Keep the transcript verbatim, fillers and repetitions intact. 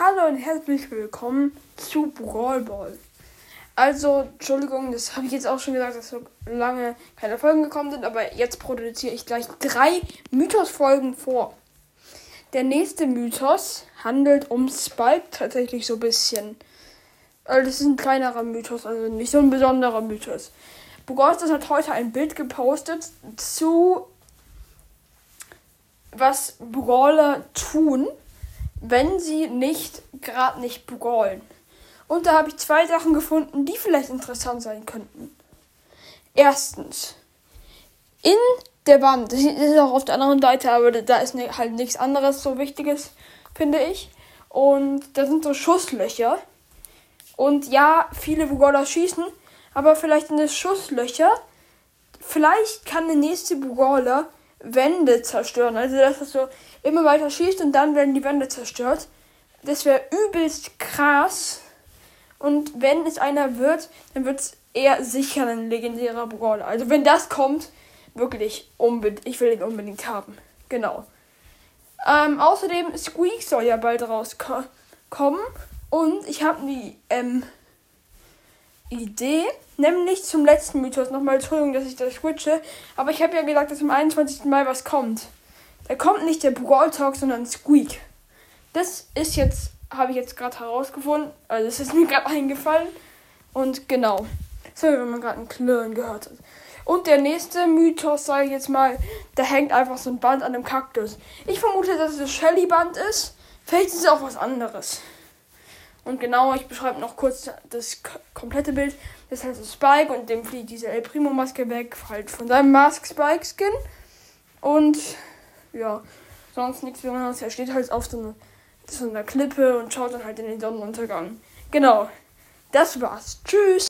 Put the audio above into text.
Hallo und herzlich willkommen zu Brawl Ball. Also, Entschuldigung, das habe ich jetzt auch schon gesagt, dass so lange keine Folgen gekommen sind, aber jetzt produziere ich gleich drei Mythos-Folgen vor. Der nächste Mythos handelt um Spike tatsächlich so ein bisschen. Also, das ist ein kleinerer Mythos, also nicht so ein besonderer Mythos. Brawl Stars hat heute ein Bild gepostet zu, was Brawler tun, wenn sie nicht, gerade nicht brawlen. Und da habe ich zwei Sachen gefunden, die vielleicht interessant sein könnten. Erstens, in der Wand, das ist auch auf der anderen Seite, aber da ist halt nichts anderes so Wichtiges, finde ich. Und da sind so Schusslöcher. Und ja, viele Brawler schießen, aber vielleicht in das Schusslöcher, vielleicht kann der nächste Brawler Wände zerstören. Also, dass das so immer weiter schießt und dann werden die Wände zerstört. Das wäre übelst krass. Und wenn es einer wird, dann wird es eher sicher ein legendärer Brawler. Also, wenn das kommt, wirklich unbedingt. Ich will den unbedingt haben. Genau. Ähm, außerdem, Squeak soll ja bald rauskommen. Und ich habe die ähm, Idee, nämlich zum letzten Mythos. Nochmal Entschuldigung, dass ich das switche. Aber ich habe ja gesagt, dass am einundzwanzigsten Mai was kommt. Da kommt nicht der Brawl Talk, sondern Squeak. Das ist jetzt, habe ich jetzt gerade herausgefunden. Also es ist mir gerade eingefallen. Und genau. Sorry, wenn man gerade einen Klirren gehört hat. Und der nächste Mythos, sage ich jetzt mal, da hängt einfach so ein Band an einem Kaktus. Ich vermute, dass es das Shelly-Band ist. Vielleicht ist es auch was anderes. Und genau, ich beschreibe noch kurz das k- komplette Bild. Das heißt Spike und dem fliegt diese El Primo Maske weg, halt von seinem Mask-Spike-Skin. Und ja, sonst nichts Besonderes. Er steht halt auf so, eine, so einer Klippe und schaut dann halt in den Sonnenuntergang. Genau, das war's. Tschüss.